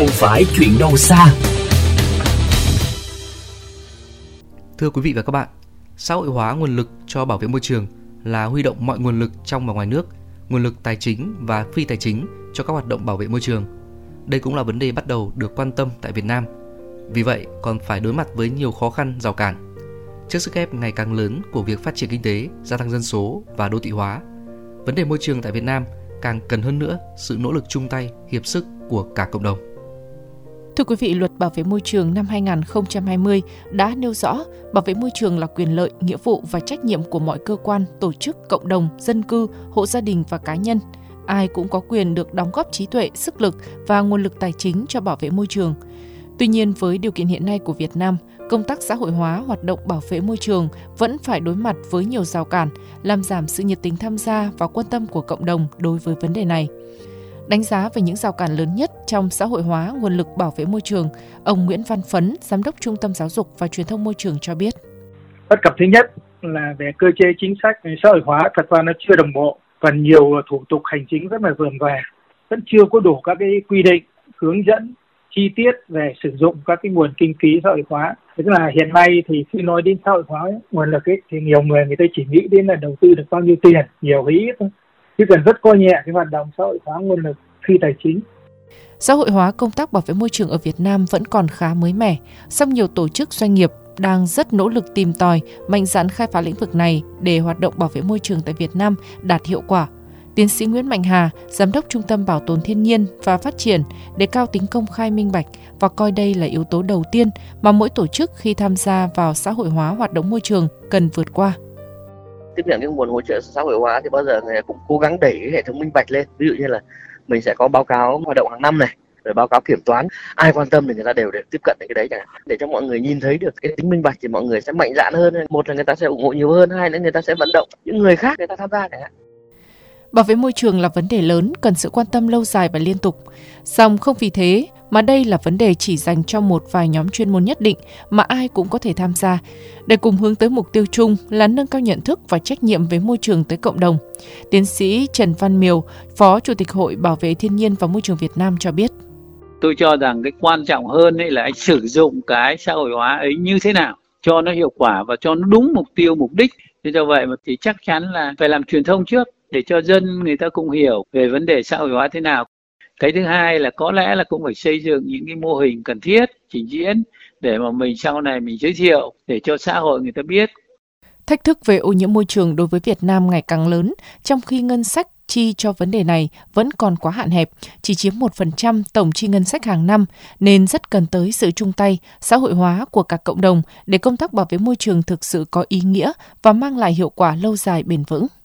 không phải chuyện đâu xa. Thưa quý vị và các bạn, xã hội hóa nguồn lực cho bảo vệ môi trường là huy động mọi nguồn lực trong và ngoài nước, nguồn lực tài chính và phi tài chính cho các hoạt động bảo vệ môi trường. Đây cũng là vấn đề bắt đầu được quan tâm tại Việt Nam. Vì vậy, còn phải đối mặt với nhiều khó khăn, rào cản. Trước sức ép ngày càng lớn của việc phát triển kinh tế, gia tăng dân số và đô thị hóa, vấn đề môi trường tại Việt Nam càng cần hơn nữa sự nỗ lực chung tay, hiệp sức của cả cộng đồng. Thưa quý vị, Luật Bảo vệ môi trường năm 2020 đã nêu rõ bảo vệ môi trường là quyền lợi, nghĩa vụ và trách nhiệm của mọi cơ quan, tổ chức, cộng đồng, dân cư, hộ gia đình và cá nhân. Ai cũng có quyền được đóng góp trí tuệ, sức lực và nguồn lực tài chính cho bảo vệ môi trường. Tuy nhiên, với điều kiện hiện nay của Việt Nam, công tác xã hội hóa hoạt động bảo vệ môi trường vẫn phải đối mặt với nhiều rào cản, làm giảm sự nhiệt tình tham gia và quan tâm của cộng đồng đối với vấn đề này. Đánh giá về những rào cản lớn nhất trong xã hội hóa nguồn lực bảo vệ môi trường, ông Nguyễn Văn Phấn, Giám đốc Trung tâm Giáo dục và Truyền thông Môi trường cho biết. Bất cập thứ nhất là về cơ chế chính sách xã hội hóa, thật ra nó chưa đồng bộ, còn nhiều thủ tục hành chính rất là rườm rà, vẫn chưa có đủ các cái quy định, hướng dẫn chi tiết về sử dụng các cái nguồn kinh phí xã hội hóa. Tức là hiện nay thì khi nói đến xã hội hóa nguồn lực ấy, thì nhiều người ta chỉ nghĩ đến là đầu tư được bao nhiêu tiền, nhiều hay ít thôi, chứ cần rất coi nhẹ cái hoạt động xã hội hóa nguồn lực phi tài chính. Xã hội hóa công tác bảo vệ môi trường ở Việt Nam vẫn còn khá mới mẻ, song nhiều tổ chức doanh nghiệp đang rất nỗ lực tìm tòi, mạnh dạn khai phá lĩnh vực này để hoạt động bảo vệ môi trường tại Việt Nam đạt hiệu quả. Tiến sĩ Nguyễn Mạnh Hà, Giám đốc Trung tâm Bảo tồn Thiên nhiên và Phát triển, đề cao tính công khai minh bạch và coi đây là yếu tố đầu tiên mà mỗi tổ chức khi tham gia vào xã hội hóa hoạt động môi trường cần vượt qua. Tiếp nhận những nguồn hỗ trợ xã hội hóa thì bao giờ người cũng cố gắng đẩy hệ thống minh bạch lên. Ví dụ như là mình sẽ có báo cáo hoạt động hàng năm này, rồi báo cáo kiểm toán. Ai quan tâm thì người ta đều được tiếp cận đến cái đấy chẳng hạn. Để cho mọi người nhìn thấy được cái tính minh bạch thì mọi người sẽ mạnh dạn hơn. Một là người ta sẽ ủng hộ nhiều hơn, hai là người ta sẽ vận động những người khác người ta tham gia chẳng hạn. Bảo vệ môi trường là vấn đề lớn, cần sự quan tâm lâu dài và liên tục. Song không vì thế mà đây là vấn đề chỉ dành cho một vài nhóm chuyên môn nhất định mà ai cũng có thể tham gia, để cùng hướng tới mục tiêu chung là nâng cao nhận thức và trách nhiệm về môi trường tới cộng đồng. Tiến sĩ Trần Văn Miều, Phó Chủ tịch Hội Bảo vệ Thiên nhiên và Môi trường Việt Nam cho biết. Tôi cho rằng cái quan trọng hơn ấy là anh sử dụng cái xã hội hóa ấy như thế nào cho nó hiệu quả và cho nó đúng mục tiêu, mục đích. Thế do vậy mà thì chắc chắn là phải làm truyền thông trước để cho dân người ta cũng hiểu về vấn đề xã hội hóa thế nào. Cái thứ hai là có lẽ là cũng phải xây dựng những cái mô hình cần thiết, trình diễn để mà mình sau này mình giới thiệu để cho xã hội người ta biết. Thách thức về ô nhiễm môi trường đối với Việt Nam ngày càng lớn, trong khi ngân sách chi cho vấn đề này vẫn còn quá hạn hẹp, chỉ chiếm 1% tổng chi ngân sách hàng năm, nên rất cần tới sự chung tay, xã hội hóa của cả cộng đồng để công tác bảo vệ môi trường thực sự có ý nghĩa và mang lại hiệu quả lâu dài bền vững.